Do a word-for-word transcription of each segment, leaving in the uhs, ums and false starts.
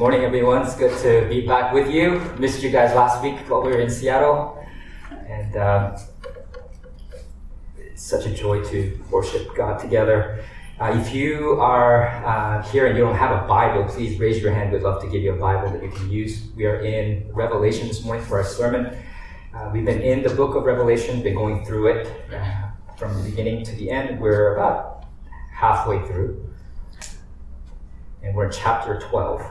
Morning, everyone. It's good to be back with you. Missed you guys last week while we were in Seattle. And uh, it's such a joy to worship God together. Uh, if you are uh, here and you don't have a Bible, please raise your hand. We'd love to give you a Bible that you can use. We are in Revelation this morning for our sermon. Uh, we've been in the book of Revelation, been going through it uh, from the beginning to the end. We're about halfway through. And we're in chapter twelve.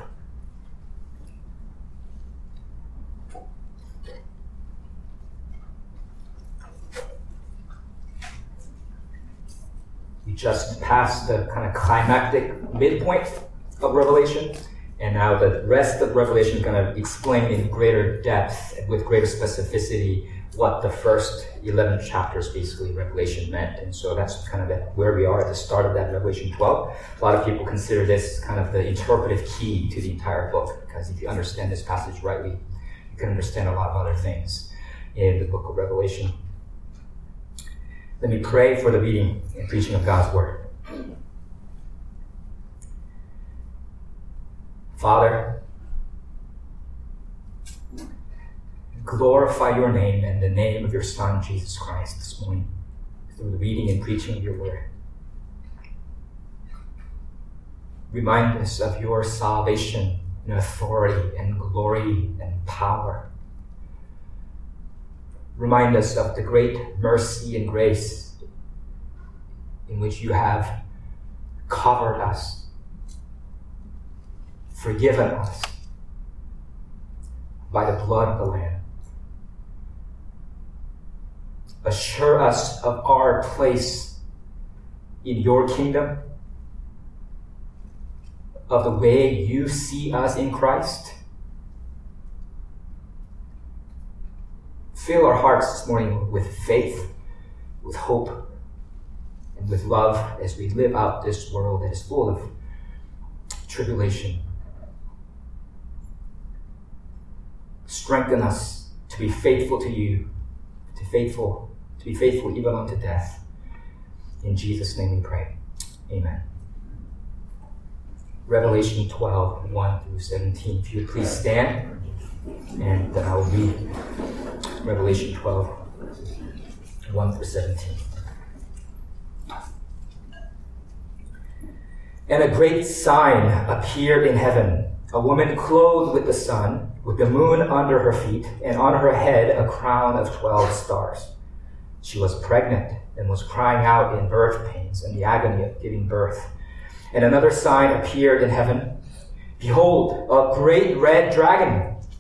We just passed the kind of climactic midpoint of Revelation, and now the rest of Revelation is going to explain in greater depth and with greater specificity what the first eleven chapters basically Revelation meant. And so that's kind of where we are at the start of that Revelation twelve. A lot of people consider this kind of the interpretive key to the entire book, because if you understand this passage rightly, you can understand a lot of other things in the book of Revelation. Let me pray for the reading and preaching of God's word. Father, glorify your name and the name of your Son, Jesus Christ, this morning through the reading and preaching of your word. Remind us of your salvation and authority and glory and power. Remind us of the great mercy and grace in which you have covered us, forgiven us by the blood of the Lamb. Assure us of our place in your kingdom, of the way you see us in Christ. Fill our hearts this morning with faith, with hope, and with love as we live out this world that is full of tribulation. Strengthen us to be faithful to you, to faithful to be faithful even unto death. In Jesus' name we pray. Amen. Revelation twelve, one through seventeen. If you would please stand, and then I will read Revelation twelve, one through seventeen. And a great sign appeared in heaven, a woman clothed with the sun, with the moon under her feet, and on her head a crown of twelve stars. She was pregnant and was crying out in birth pains and the agony of giving birth. And another sign appeared in heaven. Behold, a great red dragon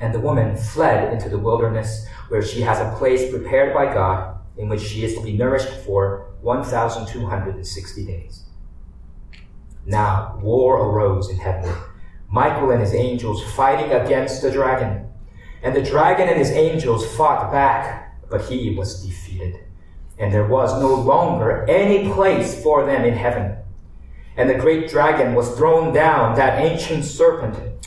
And the woman fled into the wilderness, where she has a place prepared by God, in which she is to be nourished for one thousand two hundred sixty days. Now war arose in heaven, Michael and his angels fighting against the dragon. And the dragon and his angels fought back, but he was defeated. And there was no longer any place for them in heaven. And the great dragon was thrown down, that ancient serpent,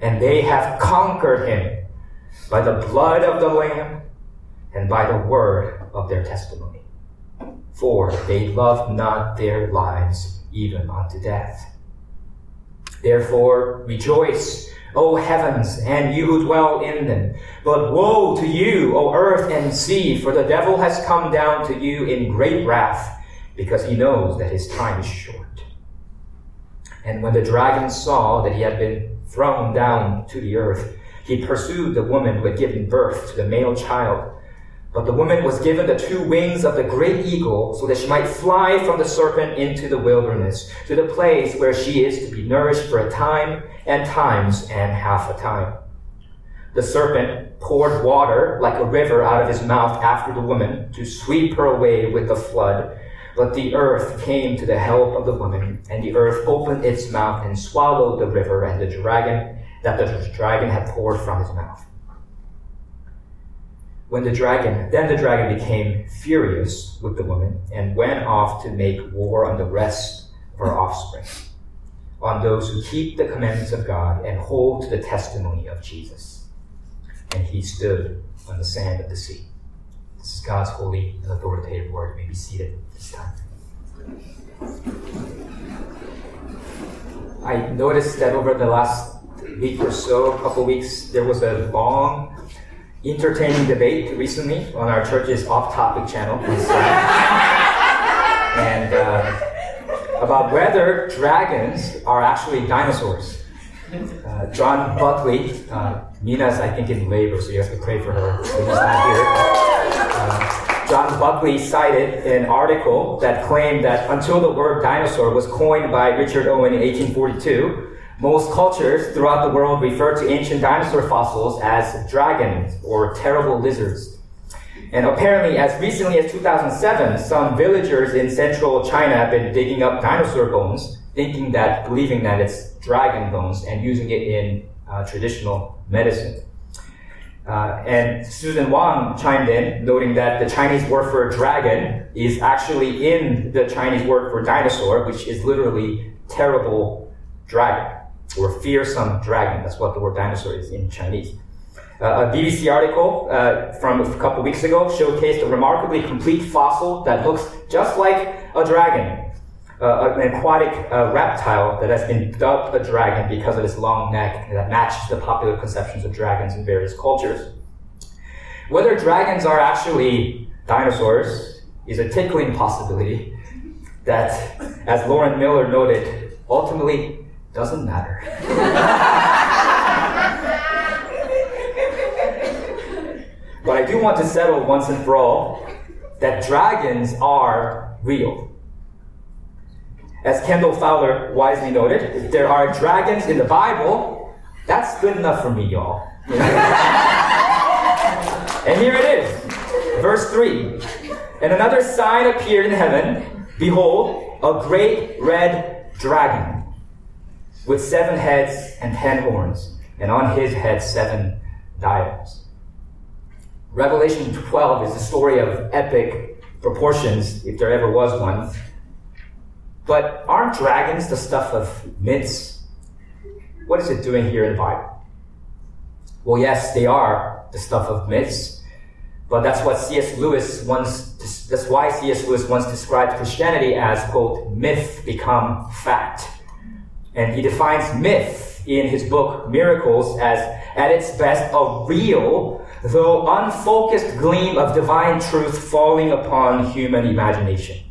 And they have conquered him by the blood of the Lamb and by the word of their testimony. For they loved not their lives even unto death. Therefore rejoice, O heavens, and you who dwell in them. But woe to you, O earth and sea, for the devil has come down to you in great wrath, because he knows that his time is short." And when the dragon saw that he had been thrown down to the earth, He pursued the woman who had given birth to the male child. But the woman was given the two wings of the great eagle so that she might fly from the serpent into the wilderness, to the place where she is to be nourished for a time and times and half a time. The serpent poured water like a river out of his mouth after the woman to sweep her away with the flood. But the earth came to the help of the woman, and the earth opened its mouth and swallowed the river and the dragon that the dragon had poured from his mouth. When the dragon, then the dragon became furious with the woman and went off to make war on the rest of her offspring, on those who keep the commandments of God and hold to the testimony of Jesus. And he stood on the sand of the sea. This is God's holy and authoritative word. You may be seated this time. I noticed that over the last week or so, a couple weeks, there was a long entertaining debate recently on our church's off-topic channel and uh, about whether dragons are actually dinosaurs. Uh, John Buckley, uh, Nina's I think in labor, so you have to pray for her. She's not here. Uh, John Buckley cited an article that claimed that until the word dinosaur was coined by Richard Owen in eighteen forty-two, most cultures throughout the world refer to ancient dinosaur fossils as dragons or terrible lizards. And apparently, as recently as two thousand seven, some villagers in central China have been digging up dinosaur bones, thinking that, believing that it's dragon bones, and using it in uh, traditional medicine. Uh, and Susan Wang chimed in, noting that the Chinese word for dragon is actually in the Chinese word for dinosaur, which is literally terrible dragon, or fearsome dragon. That's what the word dinosaur is in Chinese. Uh, a B B C article uh, from a couple weeks ago showcased a remarkably complete fossil that looks just like a dragon, uh, an aquatic uh, reptile that has been dubbed a dragon because of its long neck that matches the popular conceptions of dragons in various cultures. Whether dragons are actually dinosaurs is a tickling possibility that, as Lauren Miller noted, ultimately doesn't matter. But I do want to settle once and for all that dragons are real. As Kendall Fowler wisely noted, if there are dragons in the Bible, that's good enough for me, y'all. You know? And here it is, verse three. And another sign appeared in heaven, behold, a great red dragon, with seven heads and ten horns, and on his head seven diadems. Revelation twelve is a story of epic proportions, if there ever was one. But aren't dragons the stuff of myths? What is it doing here in the Bible? Well, yes, they are the stuff of myths, but that's what C S Lewis once, that's why C S Lewis once described Christianity as, quote, myth become fact. And he defines myth in his book, Miracles, as, at its best, a real, though unfocused gleam of divine truth falling upon human imagination.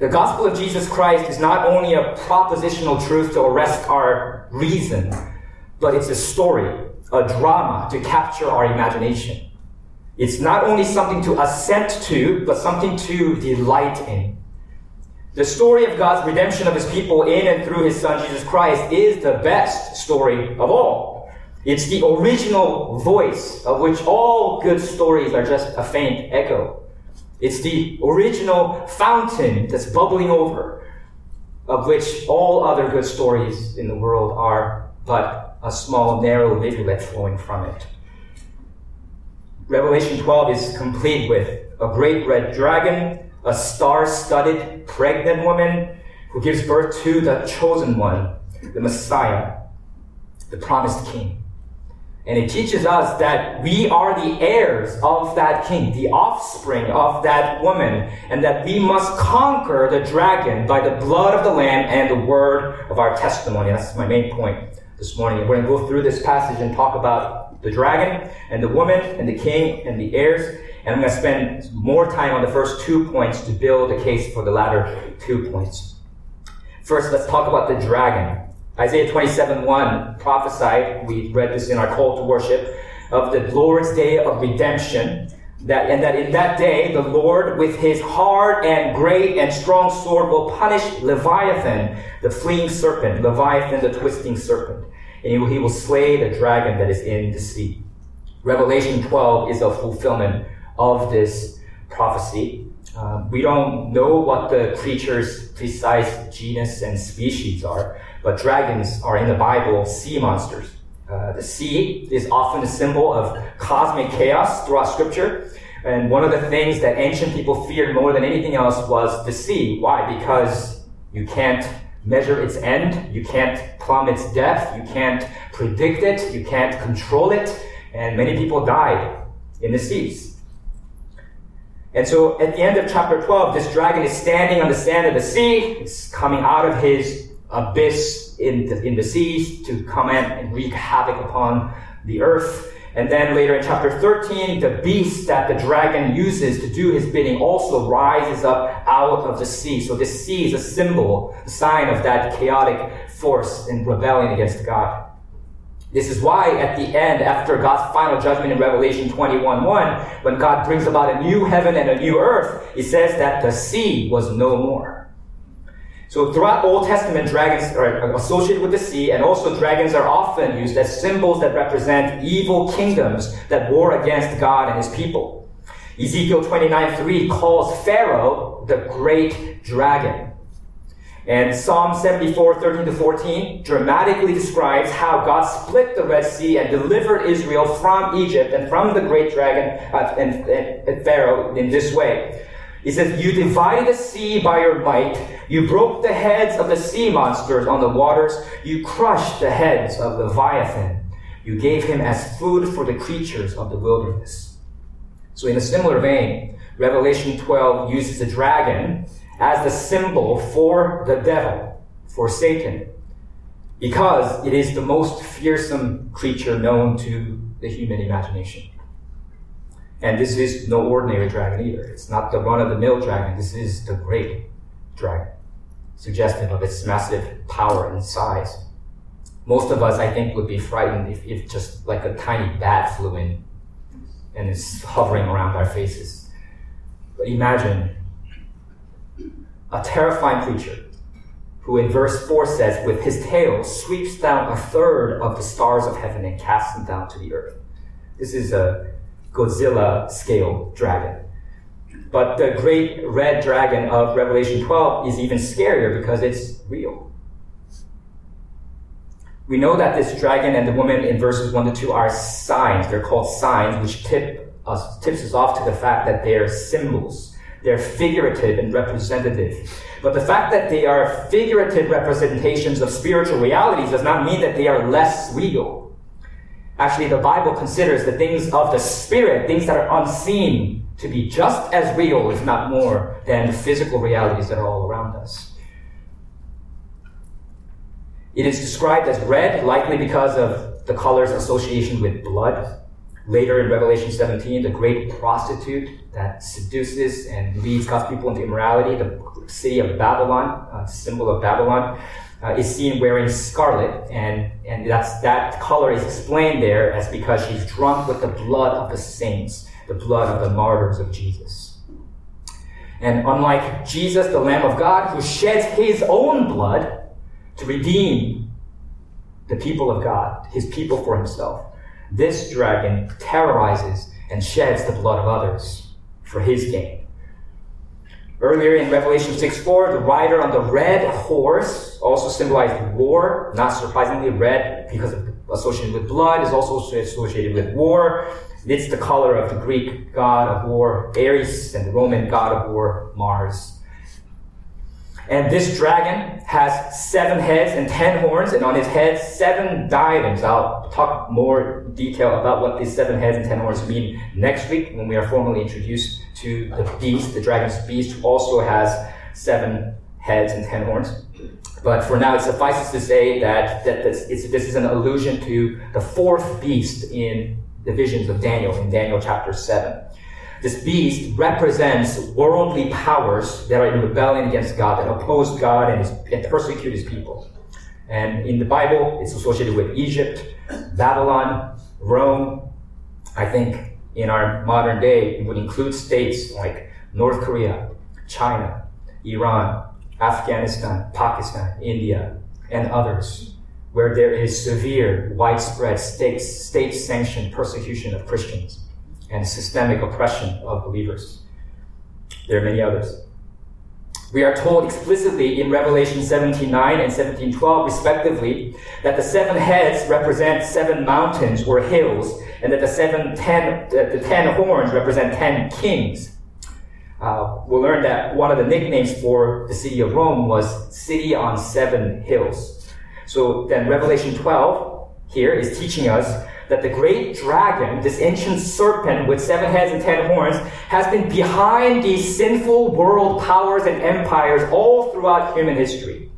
The gospel of Jesus Christ is not only a propositional truth to arrest our reason, but it's a story, a drama to capture our imagination. It's not only something to assent to, but something to delight in. The story of God's redemption of his people in and through his son, Jesus Christ, is the best story of all. It's the original voice of which all good stories are just a faint echo. It's the original fountain that's bubbling over, of which all other good stories in the world are but a small, narrow rivulet flowing from it. Revelation twelve is complete with a great red dragon, a star-studded pregnant woman who gives birth to the chosen one, the Messiah, the promised king. And it teaches us that we are the heirs of that king, the offspring of that woman, and that we must conquer the dragon by the blood of the Lamb and the word of our testimony. That's my main point this morning. We're going to go through this passage and talk about the dragon and the woman and the king and the heirs. And I'm going to spend more time on the first two points to build a case for the latter two points. First, let's talk about the dragon. Isaiah twenty-seven one prophesied, we read this in our call to worship, of the Lord's day of redemption, that and that in that day the Lord with his hard and great and strong sword will punish Leviathan, the fleeing serpent, Leviathan, the twisting serpent, and he will, he will slay the dragon that is in the sea. Revelation twelve is a fulfillment of this prophecy. Uh, we don't know what the creature's precise genus and species are, but dragons are in the Bible sea monsters. Uh, the sea is often a symbol of cosmic chaos throughout Scripture. And one of the things that ancient people feared more than anything else was the sea. Why? Because you can't measure its end, you can't plumb its depth, you can't predict it, you can't control it, and many people died in the seas. And so at the end of chapter twelve, this dragon is standing on the sand of the sea. It's coming out of his abyss in the, in the seas to come and wreak havoc upon the earth. And then later in chapter thirteen, the beast that the dragon uses to do his bidding also rises up out of the sea. So this sea is a symbol, a sign of that chaotic force in rebellion against God. This is why at the end, after God's final judgment in Revelation twenty-one one, when God brings about a new heaven and a new earth, it says that the sea was no more. So throughout Old Testament, dragons are associated with the sea, and also dragons are often used as symbols that represent evil kingdoms that war against God and his people. Ezekiel twenty-nine three calls Pharaoh the great dragon. And Psalm seventy-four thirteen to fourteen dramatically describes how God split the Red Sea and delivered Israel from Egypt and from the great dragon uh, and, and, and Pharaoh in this way. It says, "You divided the sea by your might. You broke the heads of the sea monsters on the waters. You crushed the heads of Leviathan. You gave him as food for the creatures of the wilderness." So in a similar vein, Revelation twelve uses the dragon as the symbol for the devil, for Satan, because it is the most fearsome creature known to the human imagination. And this is no ordinary dragon either. It's not the run-of-the-mill dragon. This is the great dragon, suggestive of its massive power and size. Most of us, I think, would be frightened if, if just like a tiny bat flew in and is hovering around our faces. But imagine a terrifying creature who in verse four says, "With his tail sweeps down a third of the stars of heaven and casts them down to the earth." This is a Godzilla-scale dragon. But the great red dragon of Revelation twelve is even scarier because it's real. We know that this dragon and the woman in verses one to two are signs. They're called signs, which tip us, tips us off to the fact that they are symbols. They're figurative and representative. But the fact that they are figurative representations of spiritual realities does not mean that they are less real. Actually, the Bible considers the things of the spirit, things that are unseen, to be just as real, if not more, than the physical realities that are all around us. It is described as red, likely because of the color's association with blood. Later in Revelation seventeen, the great prostitute that seduces and leads God's people into immorality, the city of Babylon, uh, symbol of Babylon, uh, is seen wearing scarlet. And, and that's, that color is explained there as because she's drunk with the blood of the saints, the blood of the martyrs of Jesus. And unlike Jesus, the Lamb of God, who sheds his own blood to redeem the people of God, his people for himself, this dragon terrorizes and sheds the blood of others for his gain. Earlier in Revelation six four, the rider on the red horse also symbolized war. Not surprisingly, red, because of associated with blood, is also associated with war. It's the color of the Greek god of war, Ares, and the Roman god of war, Mars. And this dragon has seven heads and ten horns, and on his head, seven diadems. I'll talk more detail about what these seven heads and ten horns mean next week when we are formally introduced to the beast, the dragon's beast, who also has seven heads and ten horns. But for now, it suffices to say that, that this, it's, this is an allusion to the fourth beast in the visions of Daniel, in Daniel chapter seven. This beast represents worldly powers that are in rebellion against God, that oppose God and, his, and persecute his people. And in the Bible, it's associated with Egypt, Babylon, Rome. I think in our modern day, it would include states like North Korea, China, Iran, Afghanistan, Pakistan, India, and others, where there is severe, widespread state, state-sanctioned persecution of Christians and systemic oppression of believers. There are many others. We are told explicitly in Revelation seventeen nine and seventeen twelve, respectively, that the seven heads represent seven mountains or hills, and that the seven ten, that the ten horns represent ten kings. Uh, we'll learn that one of the nicknames for the city of Rome was City on Seven Hills. So then Revelation twelve here is teaching us that the great dragon, this ancient serpent with seven heads and ten horns, has been behind these sinful world powers and empires all throughout human history.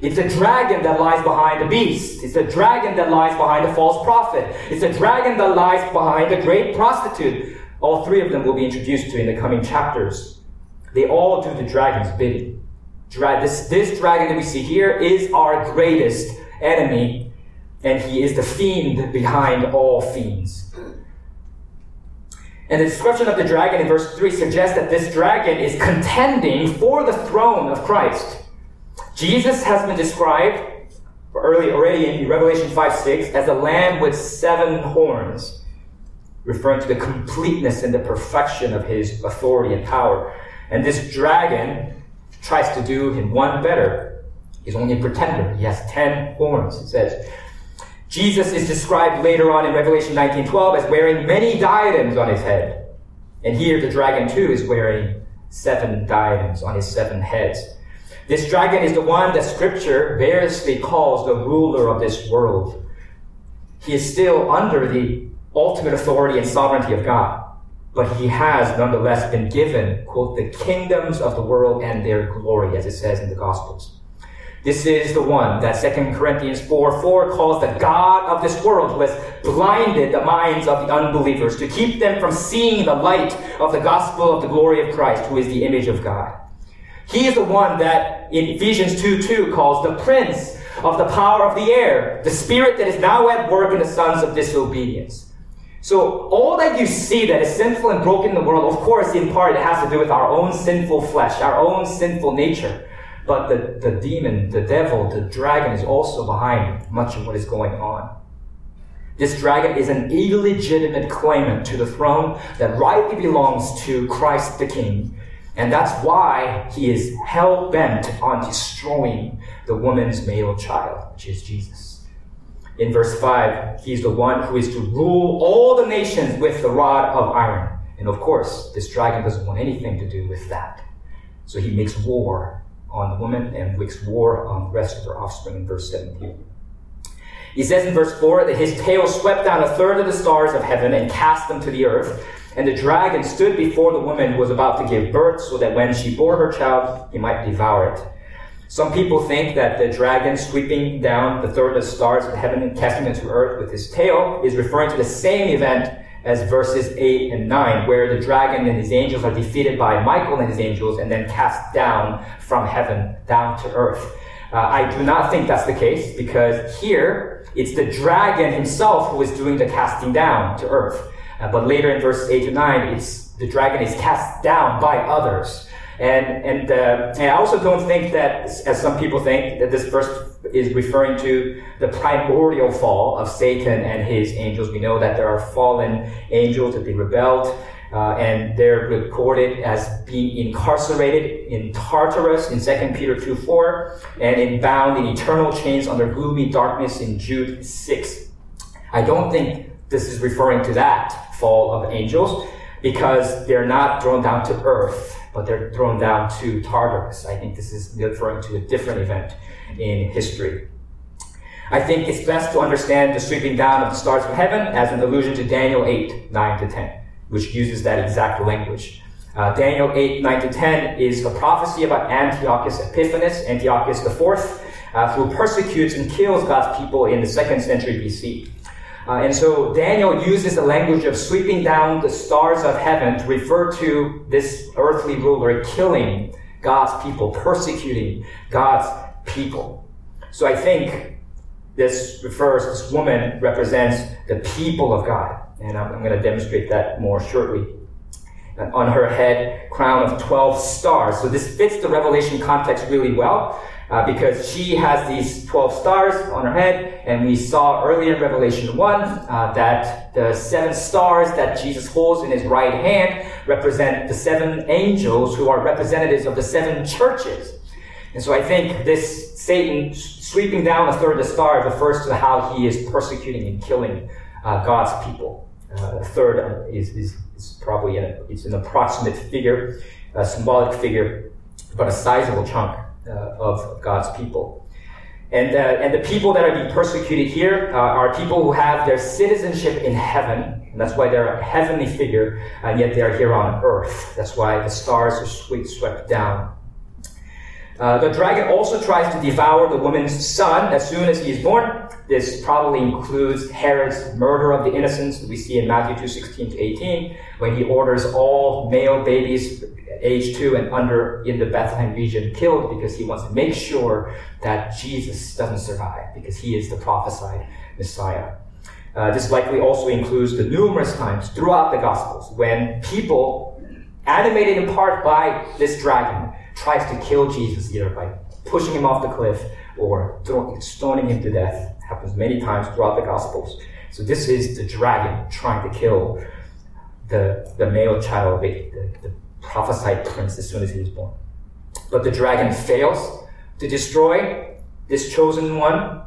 It's the dragon that lies behind the beast. It's the dragon that lies behind the false prophet. It's the dragon that lies behind the great prostitute. All three of them will be introduced to in the coming chapters. They all do the dragon's bidding. Dra- this, this dragon that we see here is our greatest enemy, and he is the fiend behind all fiends. And the description of the dragon in verse three suggests that this dragon is contending for the throne of Christ. Jesus has been described early, already in Revelation five six as a lamb with seven horns, referring to the completeness and the perfection of his authority and power. And this dragon tries to do him one better. He's only a pretender. He has ten horns, it says. Jesus is described later on in Revelation nineteen twelve as wearing many diadems on his head. And here the dragon too is wearing seven diadems on his seven heads. This dragon is the one that Scripture variously calls the ruler of this world. He is still under the ultimate authority and sovereignty of God, but he has nonetheless been given, quote, the kingdoms of the world and their glory, as it says in the Gospels. This is the one that Second Corinthians four four calls the God of this world, who has blinded the minds of the unbelievers to keep them from seeing the light of the gospel of the glory of Christ, who is the image of God. He is the one that in Ephesians two two calls the prince of the power of the air, the spirit that is now at work in the sons of disobedience. So all that you see that is sinful and broken in the world, of course, in part it has to do with our own sinful flesh, our own sinful nature. But the, the demon, the devil, the dragon is also behind much of what is going on. This dragon is an illegitimate claimant to the throne that rightly belongs to Christ the King. And that's why he is hell-bent on destroying the woman's male child, which is Jesus. In verse five, he's the one who is to rule all the nations with the rod of iron. And of course, this dragon doesn't want anything to do with that. So he makes war on the woman and wreaks war on the rest of her offspring in verse seventeen. He says in verse four that his tail swept down a third of the stars of heaven and cast them to the earth. And the dragon stood before the woman who was about to give birth, so that when she bore her child, he might devour it. Some people think that the dragon sweeping down the third of the stars of heaven and casting them to earth with his tail is referring to the same event as verses eight and nine, where the dragon and his angels are defeated by Michael and his angels and then cast down from heaven, down to earth. Uh, I do not think that's the case, because here it's the dragon himself who is doing the casting down to earth. Uh, but later in verse eight to nine, it's the dragon is cast down by others. And and, uh, and I also don't think that, as some people think, that this verse is referring to the primordial fall of Satan and his angels. We know that there are fallen angels that they rebelled, uh, and they're recorded as being incarcerated in Tartarus in Second Peter two four, and in bound in eternal chains under gloomy darkness in Jude six. I don't think this is referring to that fall of angels, because they're not thrown down to earth, but they're thrown down to Tartarus. I think this is referring to a different event in history. I think it's best to understand the sweeping down of the stars of heaven as an allusion to Daniel eight nine to ten, which uses that exact language. Uh, Daniel eight nine to ten is a prophecy about Antiochus Epiphanes, Antiochus the fourth, uh, who persecutes and kills God's people in the second century B C. Uh, and so Daniel uses the language of sweeping down the stars of heaven to refer to this earthly ruler killing God's people, persecuting God's people. So I think this refers, this woman represents the people of God. And I'm, I'm going to demonstrate that more shortly. And on her head, crown of twelve stars. So this fits the Revelation context really well, uh, because she has these twelve stars on her head. And we saw earlier in Revelation one uh, that the seven stars that Jesus holds in his right hand represent the seven angels who are representatives of the seven churches. And so I think this Satan sweeping down a third of the stars refers to how he is persecuting and killing uh, God's people. Uh, a third is, is, is probably a, it's an approximate figure, a symbolic figure, but a sizable chunk uh, of God's people. And, uh, and the people that are being persecuted here uh, are people who have their citizenship in heaven. And that's why they're a heavenly figure, and yet they're here on earth. That's why the stars are sweep, swept down. Uh, the dragon also tries to devour the woman's son as soon as he is born. This probably includes Herod's murder of the innocents that we see in Matthew two sixteen to eighteen, when he orders all male babies age two and under in the Bethlehem region killed, because he wants to make sure that Jesus doesn't survive, because he is the prophesied Messiah. Uh, this likely also includes the numerous times throughout the Gospels when people, animated in part by this dragon, tries to kill Jesus, either by pushing him off the cliff or throwing, stoning him to death. It happens many times throughout the Gospels. So this is the dragon trying to kill the, the male child, the, the prophesied prince, as soon as he is born. But the dragon fails to destroy this chosen one,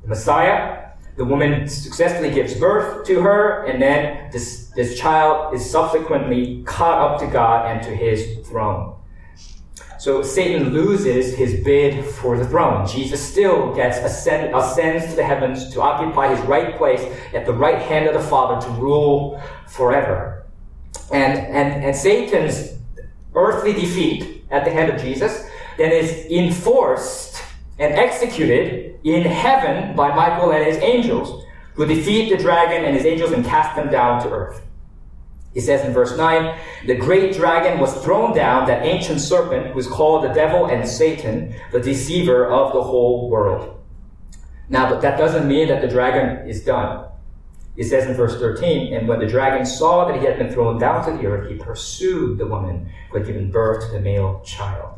the Messiah. The woman successfully gives birth to her, and then this, this child is subsequently caught up to God and to his throne. So Satan loses his bid for the throne. Jesus still gets ascend, ascends to the heavens to occupy his right place at the right hand of the Father to rule forever. And, and, and Satan's earthly defeat at the hand of Jesus then is enforced and executed in heaven by Michael and his angels, who defeat the dragon and his angels and cast them down to earth. He says in verse nine, the great dragon was thrown down, that ancient serpent who is called the devil and Satan, the deceiver of the whole world. Now, but that doesn't mean that the dragon is done. It says in verse thirteen, and when the dragon saw that he had been thrown down to the earth, he pursued the woman who had given birth to the male child.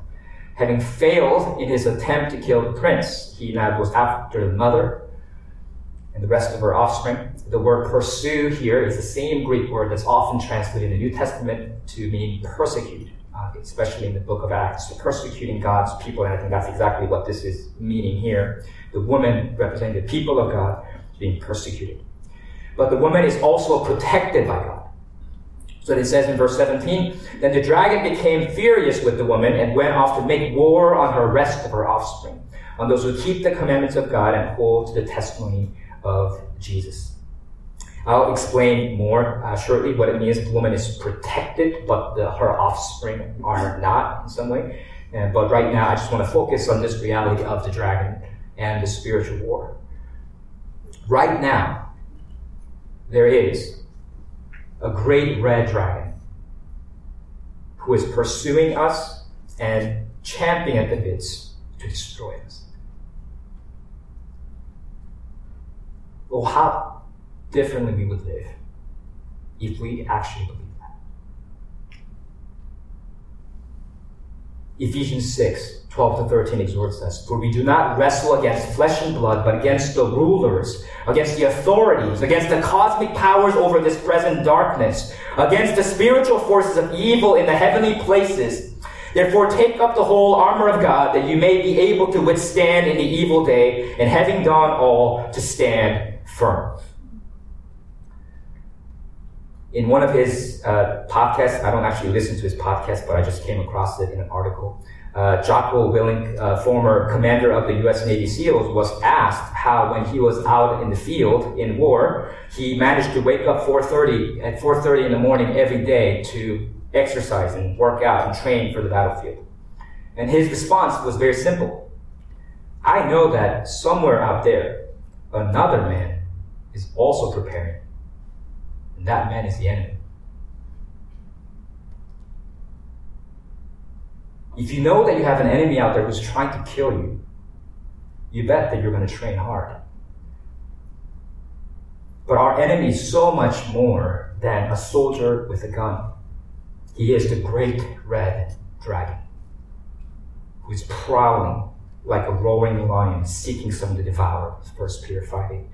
Having failed in his attempt to kill the prince, he now goes after the mother and the rest of her offspring. The word pursue here is the same Greek word that's often translated in the New Testament to mean persecute, uh, especially in the book of Acts, so persecuting God's people. And I think that's exactly what this is meaning here. The woman representing the people of God being persecuted. But the woman is also protected by God. So it says in verse seventeen, then the dragon became furious with the woman and went off to make war on her rest of her offspring, on those who keep the commandments of God and hold to the testimony of Jesus. I'll explain more uh, shortly what it means. The woman is protected, but the, her offspring are not in some way. And, but right now, I just want to focus on this reality of the dragon and the spiritual war. Right now, there is a great red dragon who is pursuing us and champing at the bits to destroy us. Oh, how differently we would live if we actually believe that. Ephesians six, twelve to thirteen exhorts us, for we do not wrestle against flesh and blood, but against the rulers, against the authorities, against the cosmic powers over this present darkness, against the spiritual forces of evil in the heavenly places. Therefore, take up the whole armor of God, that you may be able to withstand in the evil day, and having done all, to stand firm. In one of his uh, podcasts, I don't actually listen to his podcast, but I just came across it in an article. Uh, Jocko Willink, uh, former commander of the U S Navy SEALs, was asked how, when he was out in the field in war, he managed to wake up four thirty at four thirty in the morning every day to exercise and work out and train for the battlefield. And his response was very simple. I know that somewhere out there, another man is also preparing. And that man is the enemy. If you know that you have an enemy out there who's trying to kill you, you bet that you're going to train hard. But our enemy is so much more than a soldier with a gun. He is the great red dragon, who is prowling like a roaring lion, seeking someone to devour. First Peter five eight.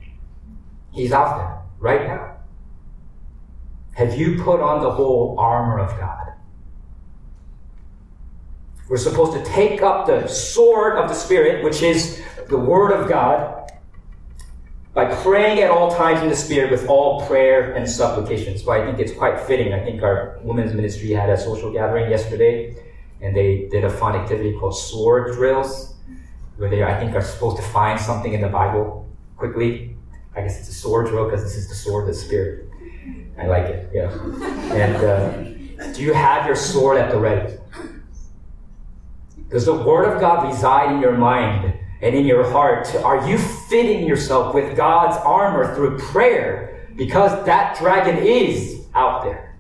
He's out there right now. Have you put on the whole armor of God? We're supposed to take up the sword of the Spirit, which is the Word of God, by praying at all times in the Spirit with all prayer and supplications. So I think it's quite fitting. I think our women's ministry had a social gathering yesterday, and they did a fun activity called sword drills, where they, I think, are supposed to find something in the Bible quickly. I guess it's a sword drill because this is the sword of the Spirit. I like it, yeah. And uh, do you have your sword at the ready? Does the Word of God reside in your mind and in your heart? Are you fitting yourself with God's armor through prayer? Because that dragon is out there.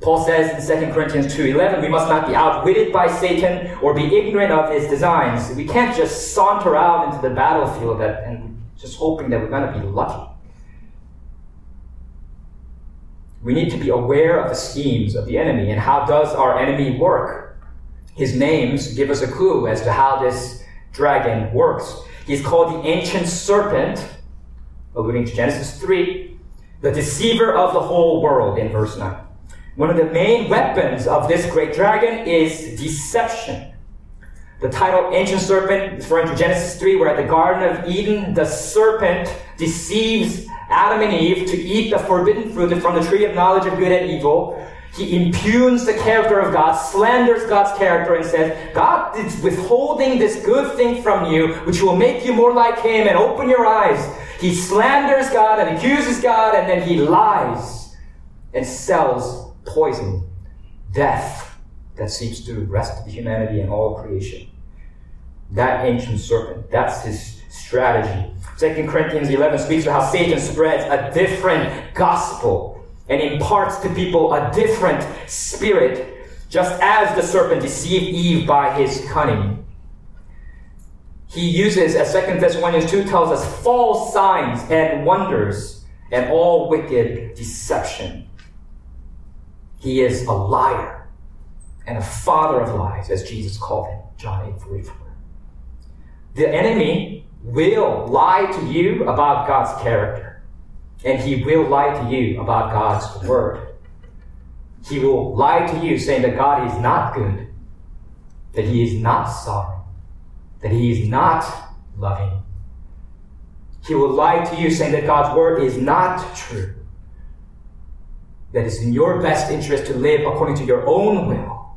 Paul says in Second Corinthians two eleven, we must not be outwitted by Satan or be ignorant of his designs. We can't just saunter out into the battlefield and just hoping that we're going to be lucky. We need to be aware of the schemes of the enemy. And how does our enemy work? His names give us a clue as to how this dragon works. He's called the ancient serpent, alluding to Genesis three, the deceiver of the whole world in verse nine. One of the main weapons of this great dragon is deception. The title ancient serpent is referring to Genesis three, where at the Garden of Eden, the serpent deceives Adam and Eve to eat the forbidden fruit from the tree of knowledge of good and evil. He impugns the character of God, slanders God's character, and says, God is withholding this good thing from you, which will make you more like him, and open your eyes. He slanders God and accuses God, and then he lies and sells poison, death, that seems to rest in humanity and all creation. That ancient serpent, that's his strategy. Second Corinthians eleven speaks of how Satan spreads a different gospel and imparts to people a different spirit, just as the serpent deceived Eve by his cunning. He uses, as Second Thessalonians two tells us, false signs and wonders and all wicked deception. He is a liar and a father of lies, as Jesus called him, John eight forty-four. The enemy will lie to you about God's character, and he will lie to you about God's word. He will lie to you saying that God is not good, that he is not sovereign, that he is not loving. He will lie to you saying that God's word is not true, that it's in your best interest to live according to your own will,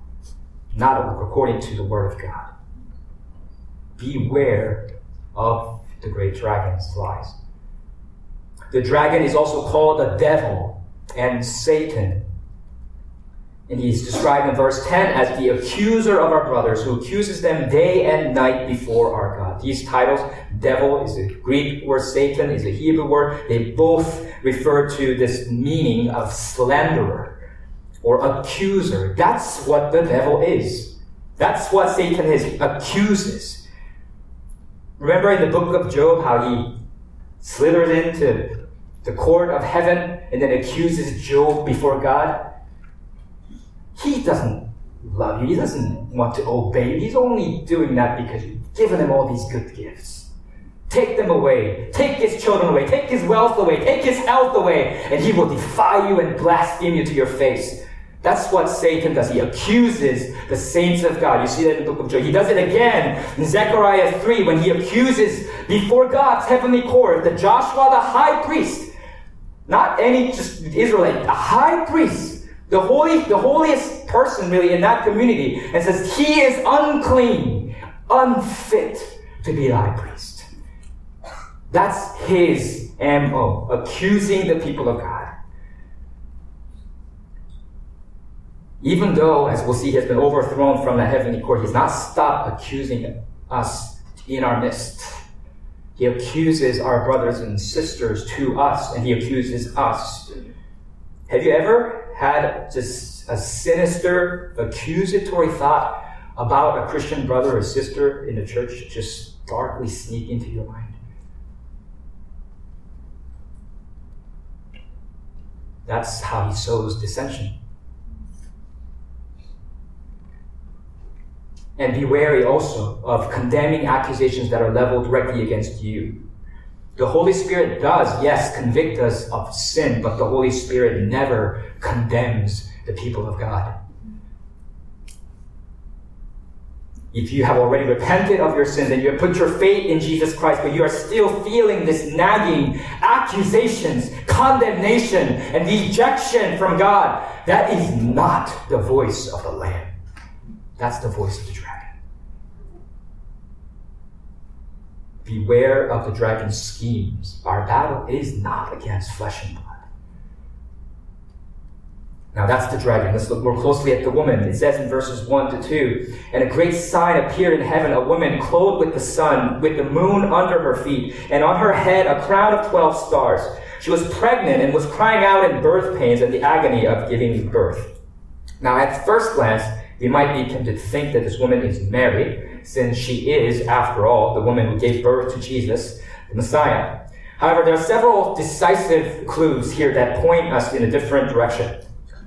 not according to the word of God. Beware of the great dragon's lies. The dragon is also called the devil and Satan. And he's described in verse ten as the accuser of our brothers, who accuses them day and night before our God. These titles, devil is a Greek word, Satan is a Hebrew word. They both refer to this meaning of slanderer or accuser. That's what the devil is. That's what Satan is, accuses. Remember in the book of Job how he slithers into the court of heaven and then accuses Job before God? He doesn't love you. He doesn't want to obey you. He's only doing that because you've given him all these good gifts. Take them away. Take his children away. Take his wealth away. Take his health away. And he will defy you and blaspheme you to your face. That's what Satan does. He accuses the saints of God. You see that in the book of Job. He does it again in Zechariah three when he accuses before God's heavenly court that Joshua, the high priest, not any just Israelite, a high priest, the holy, the holiest person really in that community, and says he is unclean, unfit to be the high priest. That's his M O, accusing the people of God. Even though, as we'll see, he has been overthrown from the heavenly court, he's not stopped accusing us in our midst. He accuses our brothers and sisters to us, and he accuses us. Have you ever had just a sinister, accusatory thought about a Christian brother or sister in the church just darkly sneak into your mind? That's how he sows dissension. And be wary also of condemning accusations that are leveled directly against you. The Holy Spirit does, yes, convict us of sin, but the Holy Spirit never condemns the people of God. If you have already repented of your sin, then you have put your faith in Jesus Christ, but you are still feeling this nagging accusations, condemnation, and dejection from God, that is not the voice of the Lamb. That's the voice of the dragon. Beware of the dragon's schemes. Our battle is not against flesh and blood. Now that's the dragon. Let's look more closely at the woman. It says in verses one to two, "And a great sign appeared in heaven, a woman clothed with the sun, with the moon under her feet, and on her head a crown of twelve stars. She was pregnant and was crying out in birth pains and the agony of giving birth." Now at first glance, we might be tempted to think that this woman is Mary, since she is, after all, the woman who gave birth to Jesus, the Messiah. However, there are several decisive clues here that point us in a different direction.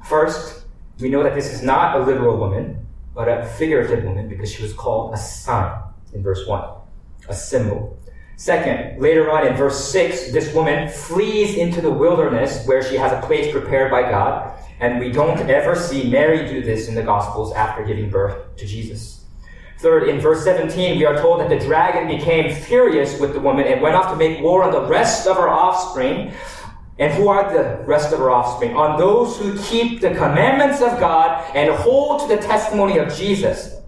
First, we know that this is not a literal woman, but a figurative woman, because she was called a sign in verse one, a symbol. Second, later on in verse six, this woman flees into the wilderness where she has a place prepared by God. And we don't ever see Mary do this in the Gospels after giving birth to Jesus. Third, in verse seventeen, we are told that the dragon became furious with the woman and went off to make war on the rest of her offspring. And who are the rest of her offspring? On those who keep the commandments of God and hold to the testimony of Jesus.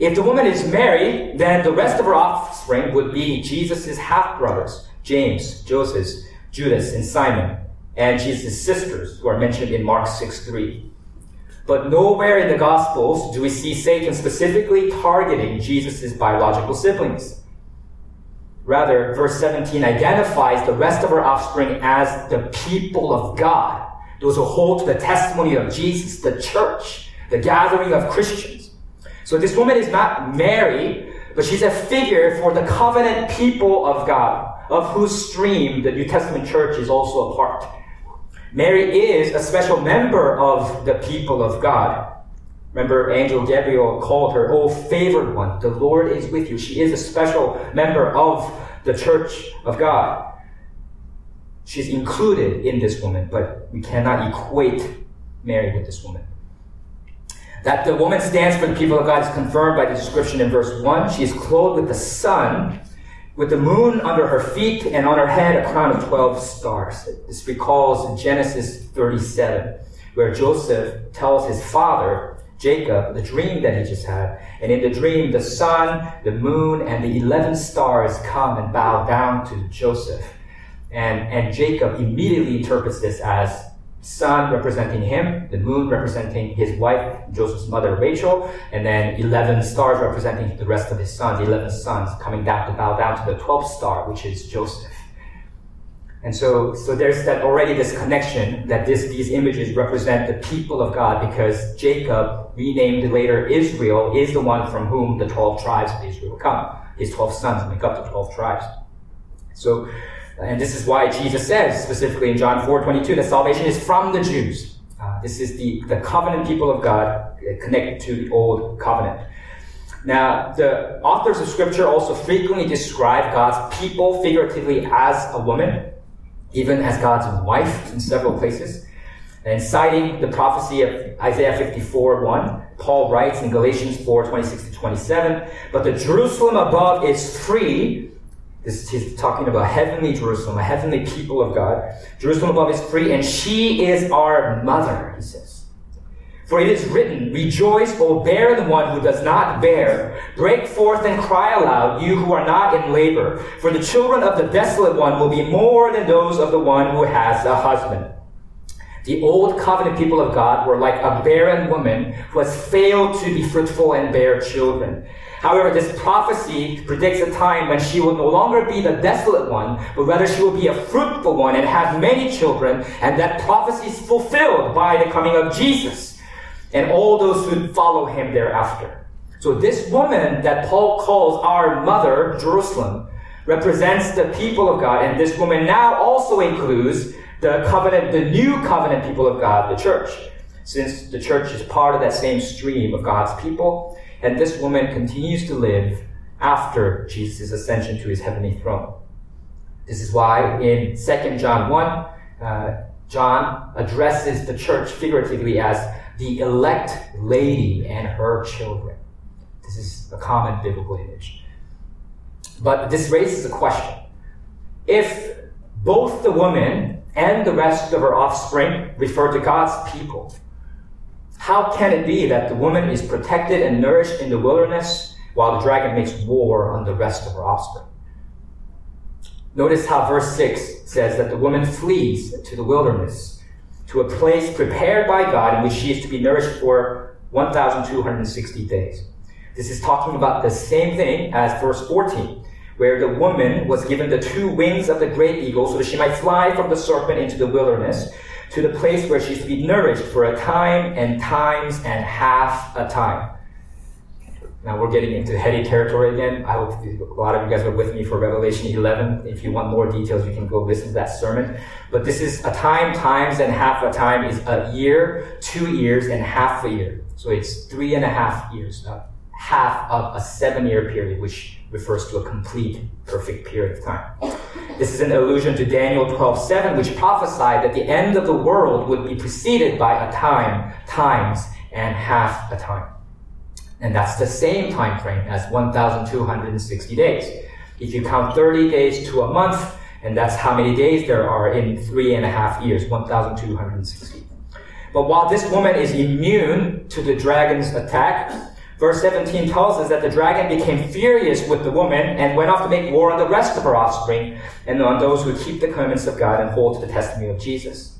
If the woman is Mary, then the rest of her offspring would be Jesus' half-brothers, James, Joseph, Judas, and Simon, and Jesus' sisters, who are mentioned in Mark six three. But nowhere in the Gospels do we see Satan specifically targeting Jesus' biological siblings. Rather, verse seventeen identifies the rest of her offspring as the people of God, those who hold to the testimony of Jesus, the church, the gathering of Christians. So this woman is not Mary, but she's a figure for the covenant people of God, of whose stream the New Testament church is also a part. Mary is a special member of the people of God. Remember, Angel Gabriel called her, "O favored one, the Lord is with you." She is a special member of the church of God. She's included in this woman, but we cannot equate Mary with this woman. That the woman stands for the people of God is confirmed by the description in verse one. She is clothed with the sun, with the moon under her feet, and on her head a crown of twelve stars. This recalls Genesis thirty-seven, where Joseph tells his father, Jacob, the dream that he just had. And in the dream, the sun, the moon, and the eleven stars come and bow down to Joseph. And, and Jacob immediately interprets this as sun representing him, the moon representing his wife, Joseph's mother, Rachel, and then eleven stars representing the rest of his sons, eleven sons coming down to bow down to the twelfth star, which is Joseph. And so, so there's that already this connection that this, these images represent the people of God, because Jacob, renamed later Israel, is the one from whom the twelve tribes of Israel come. His twelve sons make up the twelve tribes. So, and this is why Jesus says, specifically in John four twenty-two, that salvation is from the Jews. Uh, this is the, the covenant people of God connected to the old covenant. Now, the authors of Scripture also frequently describe God's people figuratively as a woman, even as God's wife in several places. And citing the prophecy of Isaiah fifty-four one, Paul writes in Galatians four twenty-six to twenty-seven, "But the Jerusalem above is free." This, he's talking about heavenly Jerusalem, a heavenly people of God. "Jerusalem above is free, and she is our mother," he says. "For it is written, 'Rejoice, O barren one who does not bear. Break forth and cry aloud, you who are not in labor. For the children of the desolate one will be more than those of the one who has a husband.'" The old covenant people of God were like a barren woman who has failed to be fruitful and bear children. However, this prophecy predicts a time when she will no longer be the desolate one, but rather she will be a fruitful one and have many children, and that prophecy is fulfilled by the coming of Jesus. and all those who follow him thereafter. So this woman that Paul calls our mother, Jerusalem, represents the people of God, and this woman now also includes the covenant, the new covenant people of God, the church, since the church is part of that same stream of God's people. And this woman continues to live after Jesus' ascension to his heavenly throne. This is why in Second John one, uh, John addresses the church figuratively as the elect lady and her children. This is a common biblical image. But this raises a question. If both the woman and the rest of her offspring refer to God's people, how can it be that the woman is protected and nourished in the wilderness while the dragon makes war on the rest of her offspring? Notice how verse six says that the woman flees to the wilderness, to a place prepared by God in which she is to be nourished for one thousand two hundred sixty days. This is talking about the same thing as verse fourteen, where the woman was given the two wings of the great eagle so that she might fly from the serpent into the wilderness, to the place where she is to be nourished for a time and times and half a time. Now we're getting into heady territory again. I hope a lot of you guys are with me for Revelation eleven. If you want more details, you can go listen to that sermon. But this is a time, times, and half a time is a year, two years, and half a year. So it's three and a half years, uh, half of a seven-year period, which refers to a complete, perfect period of time. This is an allusion to Daniel twelve seven, which prophesied that the end of the world would be preceded by a time, times, and half a time. And that's the same time frame as one thousand two hundred sixty days. If you count thirty days to a month, and that's how many days there are in three and a half years, one thousand two hundred sixty. But while this woman is immune to the dragon's attack, verse seventeen tells us that the dragon became furious with the woman and went off to make war on the rest of her offspring and on those who keep the commandments of God and hold to the testimony of Jesus.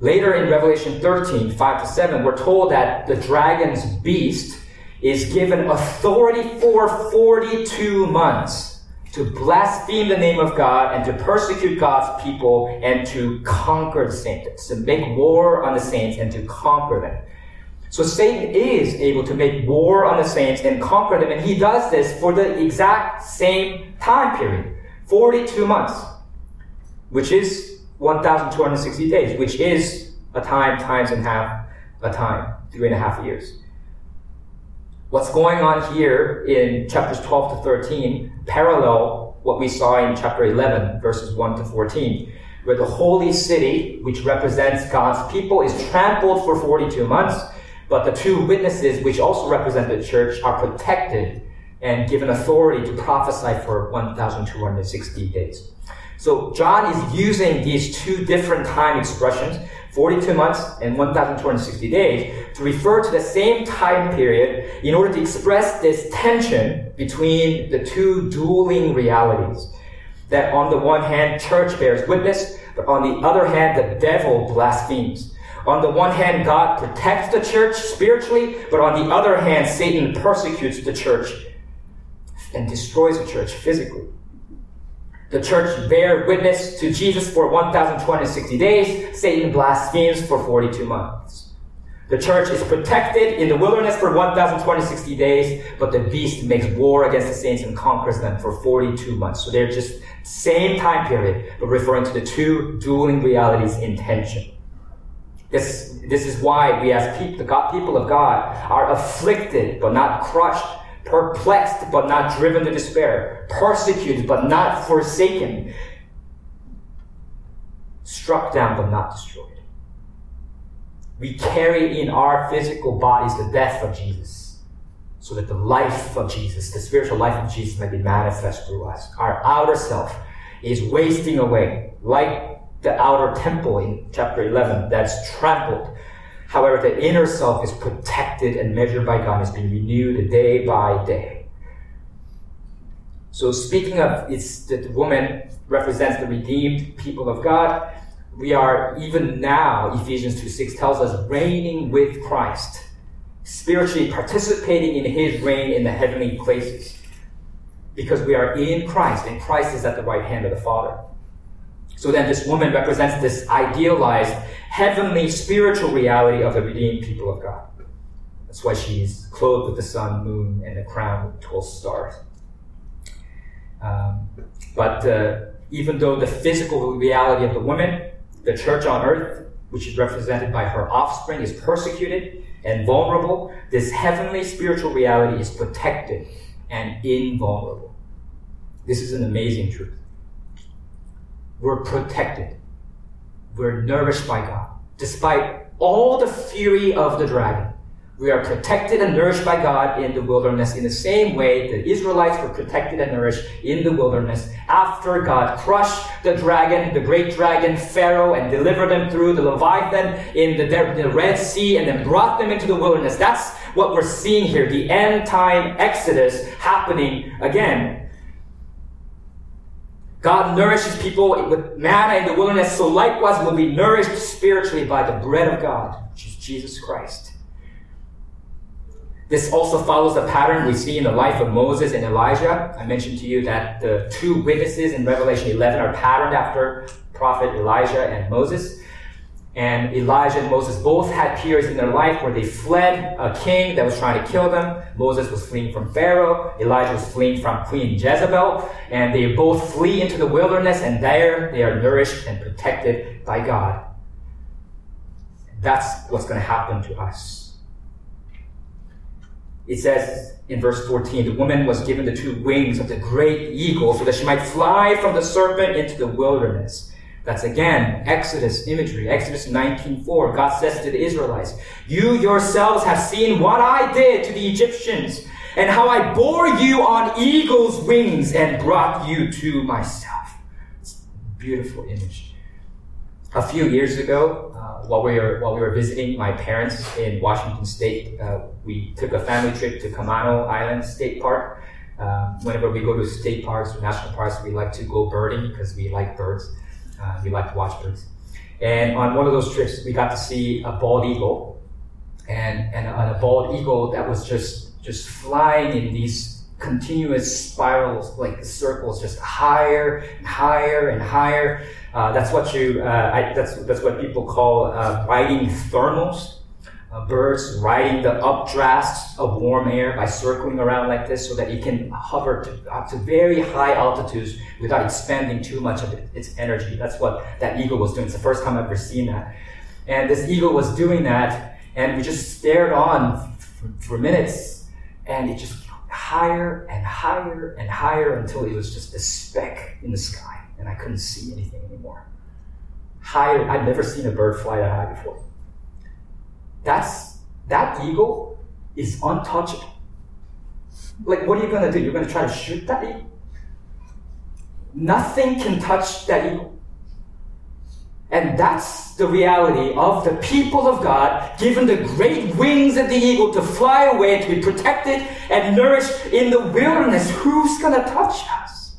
Later in Revelation thirteen, five to seven, we're told that the dragon's beast is given authority for forty-two months to blaspheme the name of God and to persecute God's people and to conquer the saints, to make war on the saints and to conquer them. So Satan is able to make war on the saints and conquer them, and he does this for the exact same time period, forty-two months, which is one thousand two hundred sixty days, which is a time, times and half a time, three and a half years. What's going on here in chapters twelve to thirteen parallel what we saw in chapter eleven, verses one to fourteen, where the holy city, which represents God's people, is trampled for forty-two months, but the two witnesses, which also represent the church, are protected and given authority to prophesy for one thousand two hundred sixty days. So John is using these two different time expressions, forty-two months and one thousand two hundred sixty days, to refer to the same time period in order to express this tension between the two dueling realities. That on the one hand, church bears witness, but on the other hand, the devil blasphemes. On the one hand, God protects the church spiritually, but on the other hand, Satan persecutes the church and destroys the church physically. The church bear witness to Jesus for one thousand two hundred sixty days. Satan blasphemes for forty-two months. The church is protected in the wilderness for one thousand two hundred sixty days, but the beast makes war against the saints and conquers them for forty-two months. So they're just same time period, but referring to the two dueling realities in tension. This, this is why we as people, the God, people of God, are afflicted but not crushed, perplexed but not driven to despair, persecuted but not forsaken, struck down but not destroyed. We carry in our physical bodies the death of Jesus, so that the life of Jesus, the spiritual life of Jesus, may be manifest through us. Our outer self is wasting away, like the outer temple in chapter eleven that's trampled. However, the inner self is protected and measured by God, is being renewed day by day. So speaking of, it's that woman represents the redeemed people of God. We are, even now, Ephesians two six tells us, reigning with Christ, spiritually participating in his reign in the heavenly places, because we are in Christ, and Christ is at the right hand of the Father. So then this woman represents this idealized, heavenly, spiritual reality of the redeemed people of God. That's why she's clothed with the sun, moon, and a crown with twelve stars. Um, but uh, even though the physical reality of the woman, the church on earth, which is represented by her offspring, is persecuted and vulnerable, this heavenly spiritual reality is protected and invulnerable. This is an amazing truth. We're protected. We're nourished by God. Despite all the fury of the dragon, we are protected and nourished by God in the wilderness in the same way the Israelites were protected and nourished in the wilderness after God crushed the dragon, the great dragon, Pharaoh, and delivered them through the Leviathan in the, the Red Sea and then brought them into the wilderness. That's what we're seeing here, the end-time exodus happening again. God nourishes people with manna in the wilderness, so likewise will be nourished spiritually by the bread of God, which is Jesus Christ. This also follows the pattern we see in the life of Moses and Elijah. I mentioned to you that the two witnesses in Revelation eleven are patterned after prophet Elijah and Moses. And Elijah and Moses both had periods in their life where they fled a king that was trying to kill them. Moses was fleeing from Pharaoh. Elijah was fleeing from Queen Jezebel. And they both flee into the wilderness, and there they are nourished and protected by God. That's what's going to happen to us. It says in verse fourteen, the woman was given the two wings of the great eagle so that she might fly from the serpent into the wilderness. That's again, Exodus imagery. Exodus nineteen four, God says to the Israelites, "You yourselves have seen what I did to the Egyptians and how I bore you on eagle's wings and brought you to myself." It's a beautiful image. A few years ago, uh, while we were while we were visiting my parents in Washington State, uh, we took a family trip to Kamano Island State Park. Uh, whenever we go to state parks or national parks, we like to go birding because we like birds. Uh, we like to watch birds. And on one of those trips, we got to see a bald eagle, and and a, a bald eagle that was just just flying in these continuous spirals, like circles, just higher and higher and higher. Uh, that's what you. Uh, I, that's that's what people call uh, riding thermals. Uh, birds riding the updrafts of warm air by circling around like this, so that it can hover to, up to very high altitudes without expending too much of it, its energy. That's what that eagle was doing. It's the first time I've ever seen that. And this eagle was doing that, and we just stared on for, for minutes, and it just higher and higher and higher until it was just a speck in the sky. And I couldn't see anything anymore. Higher, I'd never seen a bird fly that high before. That's, that eagle is untouchable. Like, what are you gonna do? You're gonna try to shoot that eagle? Nothing can touch that eagle. And that's the reality of the people of God, given the great wings of the eagle to fly away, to be protected and nourished in the wilderness. Who's gonna touch us?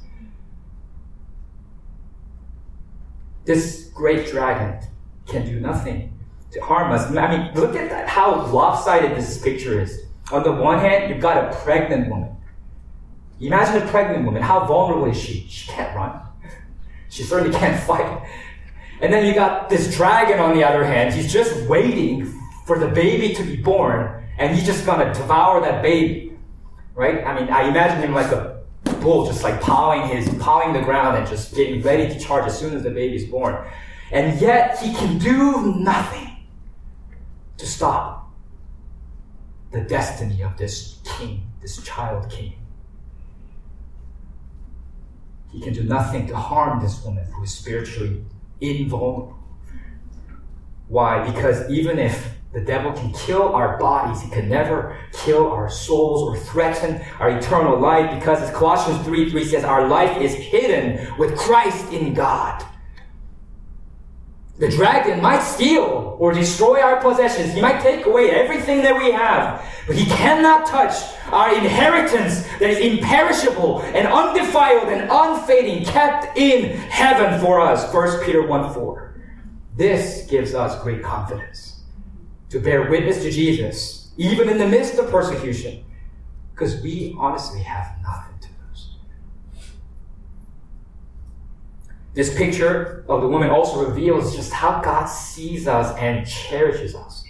This great dragon can do nothing to harm us. I mean, look at that, how lopsided this picture is. On the one hand, you've got a pregnant woman. Imagine a pregnant woman. How vulnerable is she? She can't run. She certainly can't fight. And then you got this dragon on the other hand. He's just waiting for the baby to be born, and he's just going to devour that baby, right? I mean, I imagine him like a bull, just like pawing his, pawing the ground and just getting ready to charge as soon as the baby's born. And yet he can do nothing to stop the destiny of this king, this child king. He can do nothing to harm this woman who is spiritually invulnerable. Why? Because even if the devil can kill our bodies, he can never kill our souls or threaten our eternal life, because as Colossians three three says, our life is hidden with Christ in God. The dragon might steal or destroy our possessions. He might take away everything that we have, but he cannot touch our inheritance that is imperishable and undefiled and unfading, kept in heaven for us. First Peter one four. This gives us great confidence to bear witness to Jesus, even in the midst of persecution, because we honestly have nothing to lose. This picture of the woman also reveals just how God sees us and cherishes us.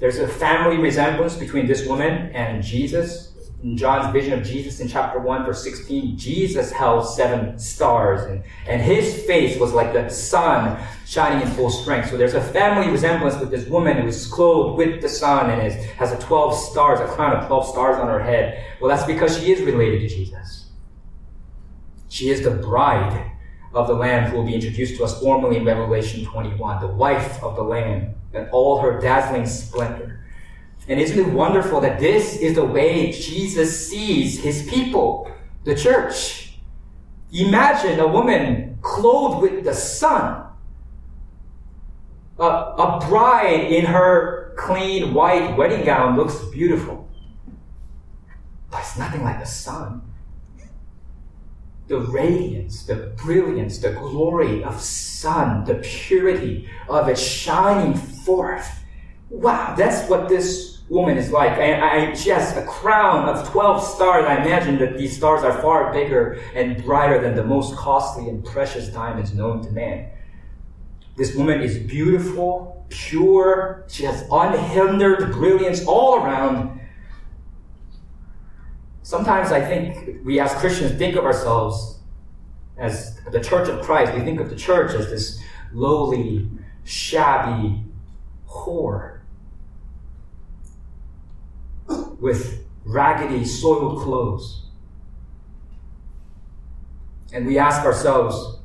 There's a family resemblance between this woman and Jesus. In John's vision of Jesus in chapter one, verse sixteen, Jesus held seven stars, and, and his face was like the sun shining in full strength. So there's a family resemblance with this woman who is clothed with the sun and is, has a twelve stars, a crown of twelve stars on her head. Well, that's because she is related to Jesus. She is the bride of the Lamb who will be introduced to us formally in Revelation twenty-one, the wife of the Lamb and all her dazzling splendor. And isn't it wonderful that this is the way Jesus sees his people, the church? Imagine a woman clothed with the sun, a, a bride in her clean white wedding gown looks beautiful, but it's nothing like the sun. The radiance, the brilliance, the glory of sun, the purity of it shining forth. Wow, that's what this woman is like. And I, she has a crown of twelve stars. I imagine that these stars are far bigger and brighter than the most costly and precious diamonds known to man. This woman is beautiful, pure. She has unhindered brilliance all around. Sometimes I think we as Christians think of ourselves as the Church of Christ. We think of the church as this lowly, shabby whore with raggedy, soiled clothes. And we ask ourselves,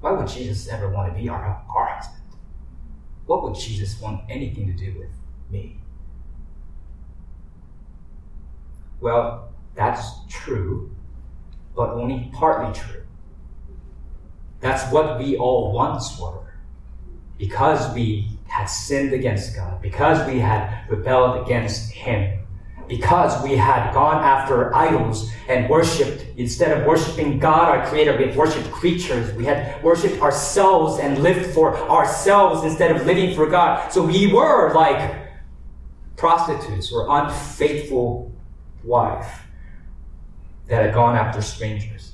why would Jesus ever want to be our, our husband? What would Jesus want anything to do with me? Well, that's true, but only partly true. That's what we all once were, because we had sinned against God, because we had rebelled against Him, because we had gone after idols and worshipped. Instead of worshiping God, our Creator, we had worshipped creatures. We had worshipped ourselves and lived for ourselves instead of living for God. So we were like prostitutes or unfaithful wife that had gone after strangers.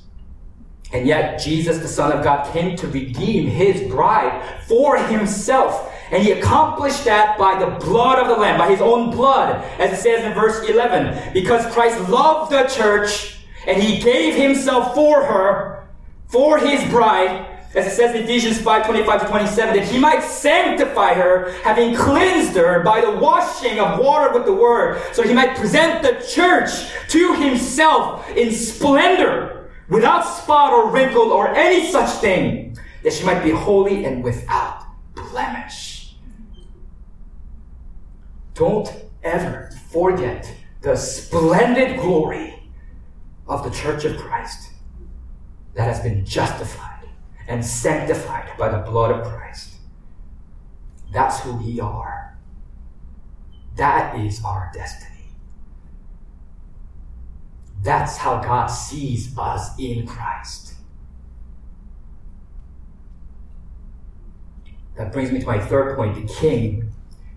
And yet Jesus, the Son of God, came to redeem his bride for himself. And he accomplished that by the blood of the Lamb, by his own blood, as it says in verse eleven. Because Christ loved the church, and he gave himself for her, for his bride, as it says in Ephesians five twenty-five to twenty-seven, that he might sanctify her, having cleansed her by the washing of water with the word, so he might present the church to himself in splendor, without spot or wrinkle or any such thing, that she might be holy and without blemish. Don't ever forget the splendid glory of the Church of Christ that has been justified and sanctified by the blood of Christ. That's who we are. That is our destiny. That's how God sees us in Christ. That brings me to my third point, the King.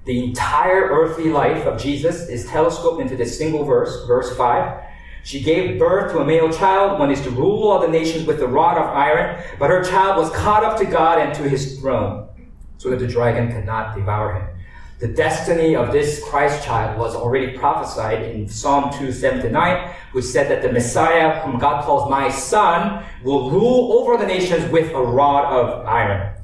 The entire earthly life of Jesus is telescoped into this single verse, verse five. She gave birth to a male child, one is to rule all the nations with the rod of iron, but her child was caught up to God and to his throne, so that the dragon could not devour him. The destiny of this Christ child was already prophesied in Psalm two, seven to nine, which said that the Messiah, whom God calls my son, will rule over the nations with a rod of iron.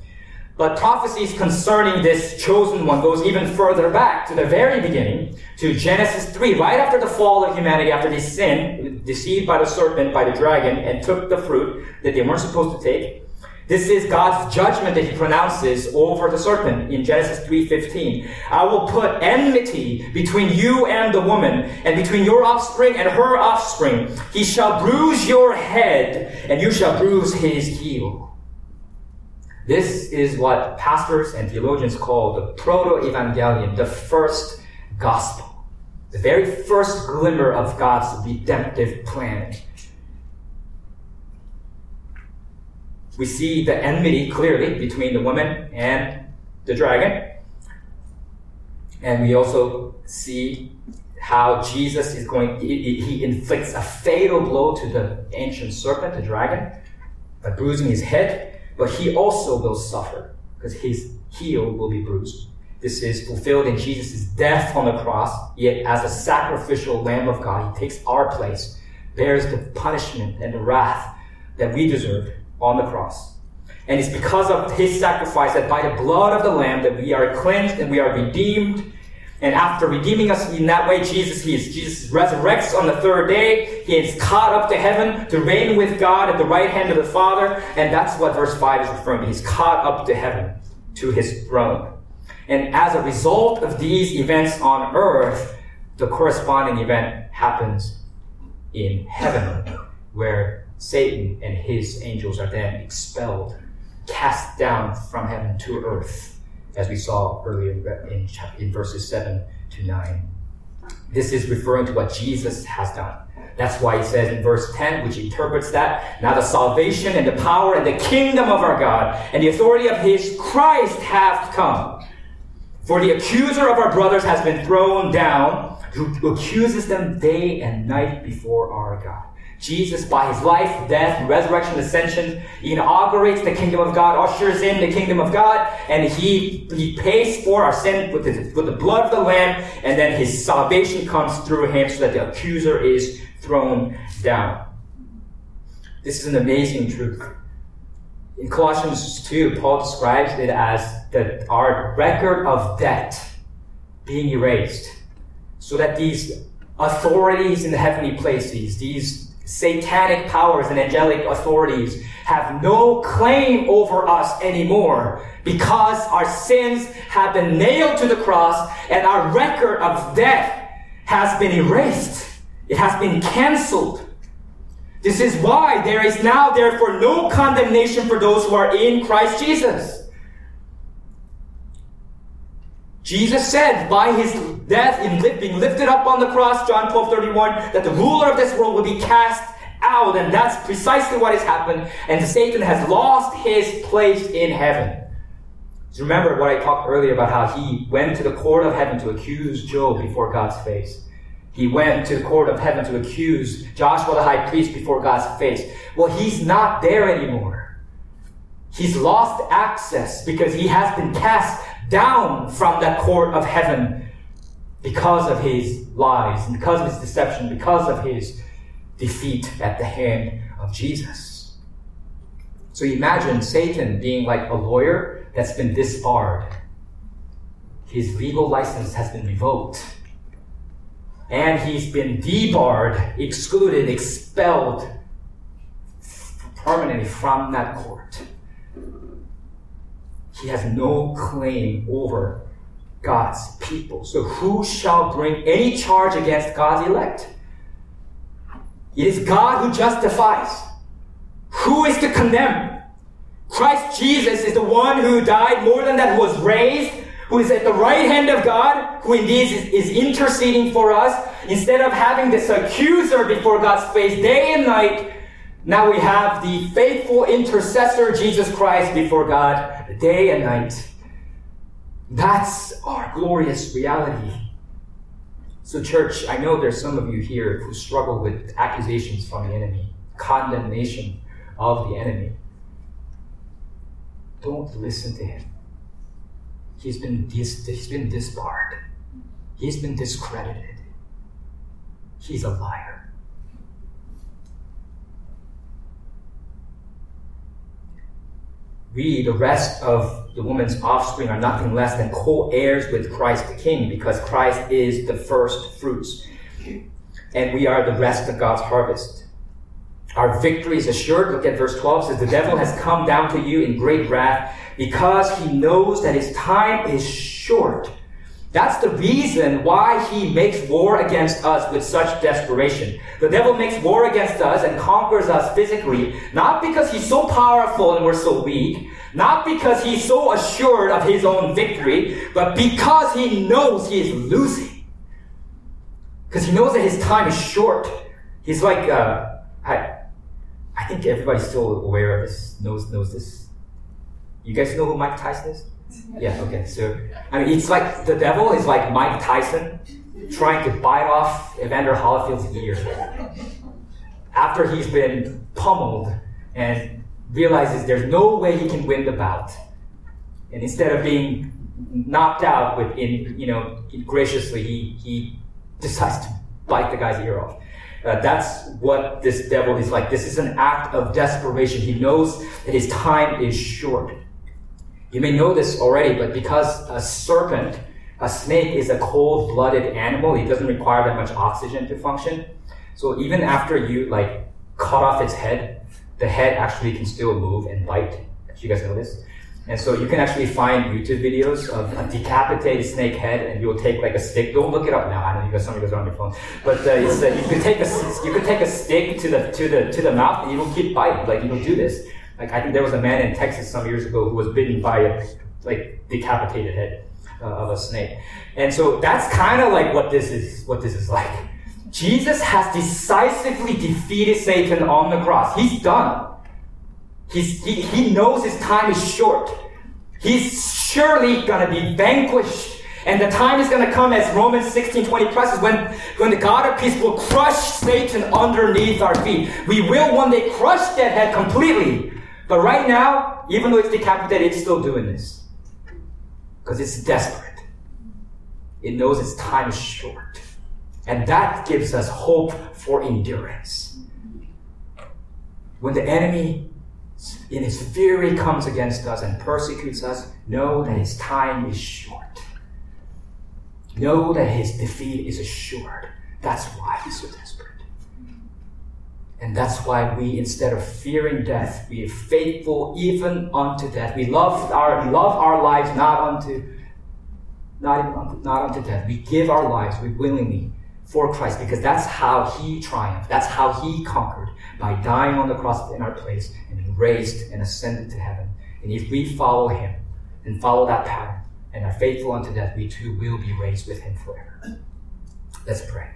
But prophecies concerning this chosen one goes even further back to the very beginning, to Genesis three, right after the fall of humanity, after they sinned, deceived by the serpent, by the dragon, and took the fruit that they weren't supposed to take. This is God's judgment that he pronounces over the serpent in Genesis three fifteen. I will put enmity between you and the woman, and between your offspring and her offspring. He shall bruise your head, and you shall bruise his heel. This is what pastors and theologians call the proto-evangelium, the first gospel, the very first glimmer of God's redemptive plan. We see the enmity clearly between the woman and the dragon. And we also see how Jesus is going, he inflicts a fatal blow to the ancient serpent, the dragon, by bruising his head, but he also will suffer because his heel will be bruised. This is fulfilled in Jesus' death on the cross, yet as a sacrificial Lamb of God, he takes our place, bears the punishment and the wrath that we deserved on the cross. And it's because of his sacrifice that by the blood of the Lamb that we are cleansed and we are redeemed. And after redeeming us in that way, Jesus, he is, Jesus resurrects on the third day. He is caught up to heaven to reign with God at the right hand of the Father. And that's what verse five is referring to. He's caught up to heaven, to his throne. And as a result of these events on earth, the corresponding event happens in heaven, where Satan and his angels are then expelled, cast down from heaven to earth, as we saw earlier in, chapter, in verses seven to nine. This is referring to what Jesus has done. That's why he says in verse ten, which interprets that, now the salvation and the power and the kingdom of our God and the authority of his Christ have come. For the accuser of our brothers has been thrown down, who accuses them day and night before our God. Jesus, by his life, death, resurrection, ascension, he inaugurates the kingdom of God, ushers in the kingdom of God, and he, he pays for our sin with, his, with the blood of the Lamb, and then his salvation comes through him so that the accuser is thrown down. This is an amazing truth. In Colossians two, Paul describes it as that our record of debt being erased, so that these authorities in the heavenly places, these satanic powers and angelic authorities have no claim over us anymore, because our sins have been nailed to the cross and our record of death has been erased. It has been canceled. This is why there is now therefore no condemnation for those who are in Christ Jesus. Jesus said by his death, in lift, being lifted up on the cross, John twelve thirty-one, that the ruler of this world will be cast out. And that's precisely what has happened. And Satan has lost his place in heaven. So remember what I talked earlier about how he went to the court of heaven to accuse Job before God's face. He went to the court of heaven to accuse Joshua the high priest before God's face. Well, he's not there anymore. He's lost access because he has been cast down from that court of heaven because of his lies, and because of his deception, because of his defeat at the hand of Jesus. So imagine Satan being like a lawyer that's been disbarred. His legal license has been revoked. And he's been debarred, excluded, expelled permanently from that court. He has no claim over God's people. So who shall bring any charge against God's elect? It is God who justifies. Who is to condemn? Christ Jesus is the one who died, more than that, who was raised, who is at the right hand of God, who indeed is, is interceding for us. Instead of having this accuser before God's face day and night, now we have the faithful intercessor, Jesus Christ, before God, day and night. That's our glorious reality. So church, I know there's some of you here who struggle with accusations from the enemy, condemnation of the enemy. Don't listen to him. He's been, dis- he's been disbarred. He's been discredited. He's a liar. We, the rest of the woman's offspring, are nothing less than co-heirs with Christ the King, because Christ is the first fruits. And we are the rest of God's harvest. Our victory is assured. Look at verse twelve. It says, the devil has come down to you in great wrath because he knows that his time is short. That's the reason why he makes war against us with such desperation. The devil makes war against us and conquers us physically, not because he's so powerful and we're so weak, not because he's so assured of his own victory, but because he knows he is losing. Because he knows that his time is short. He's like, uh, I, I think everybody's still aware of this, knows, knows this. You guys know who Mike Tyson is? Yeah, okay, so, I mean, it's like, the devil is like Mike Tyson trying to bite off Evander Holyfield's ear after he's been pummeled and realizes there's no way he can win the bout. And instead of being knocked out within, you know, graciously, he, he decides to bite the guy's ear off. Uh, that's what this devil is like. This is an act of desperation. He knows that his time is short. You may know this already, but because a serpent, a snake, is a cold-blooded animal, it doesn't require that much oxygen to function. So even after you, like, cut off its head, the head actually can still move and bite. You guys know this? And so you can actually find YouTube videos of a decapitated snake head, and you'll take like a stick. Don't look it up now. I know you guys, some of you guys are on your phone, but uh, it's, uh, you could take a you could take a stick to the to the to the mouth, and it'll keep biting. Like, it'll do this. Like, I think there was a man in Texas some years ago who was bitten by a like decapitated head uh, of a snake. And so that's kind of like what this is. What this is like. Jesus has decisively defeated Satan on the cross. He's done. He's, he, he knows his time is short. He's surely going to be vanquished. And the time is going to come, as Romans sixteen twenty presses, when, when the God of peace will crush Satan underneath our feet. We will one day crush that head completely. But right now, even though it's decapitated, it's still doing this. Because it's desperate. It knows its time is short. And that gives us hope for endurance. When the enemy in his fury comes against us and persecutes us, know that his time is short. Know that his defeat is assured. That's why he's so desperate. And that's why we, instead of fearing death, we are faithful even unto death. We love our, we love our lives not unto, not, even unto, not unto death. We give our lives, we willingly, for Christ, because that's how he triumphed. That's how he conquered, by dying on the cross in our place and being raised and ascended to heaven. And if we follow him and follow that pattern and are faithful unto death, we too will be raised with him forever. Let's pray.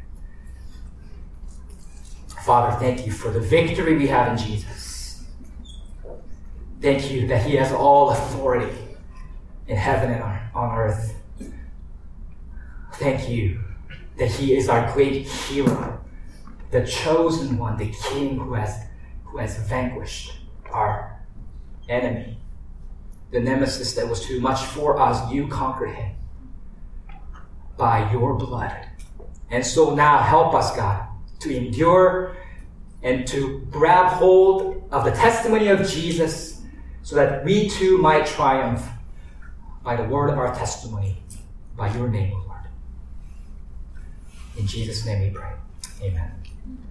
Father, thank you for the victory we have in Jesus. Thank you that he has all authority in heaven and on earth. Thank you that he is our great hero, the chosen one, the king who has, who has vanquished our enemy. The nemesis that was too much for us, you conquered him by your blood. And so now help us, God, to endure and to grab hold of the testimony of Jesus, so that we too might triumph by the word of our testimony, by your name, O Lord. In Jesus' name we pray. Amen.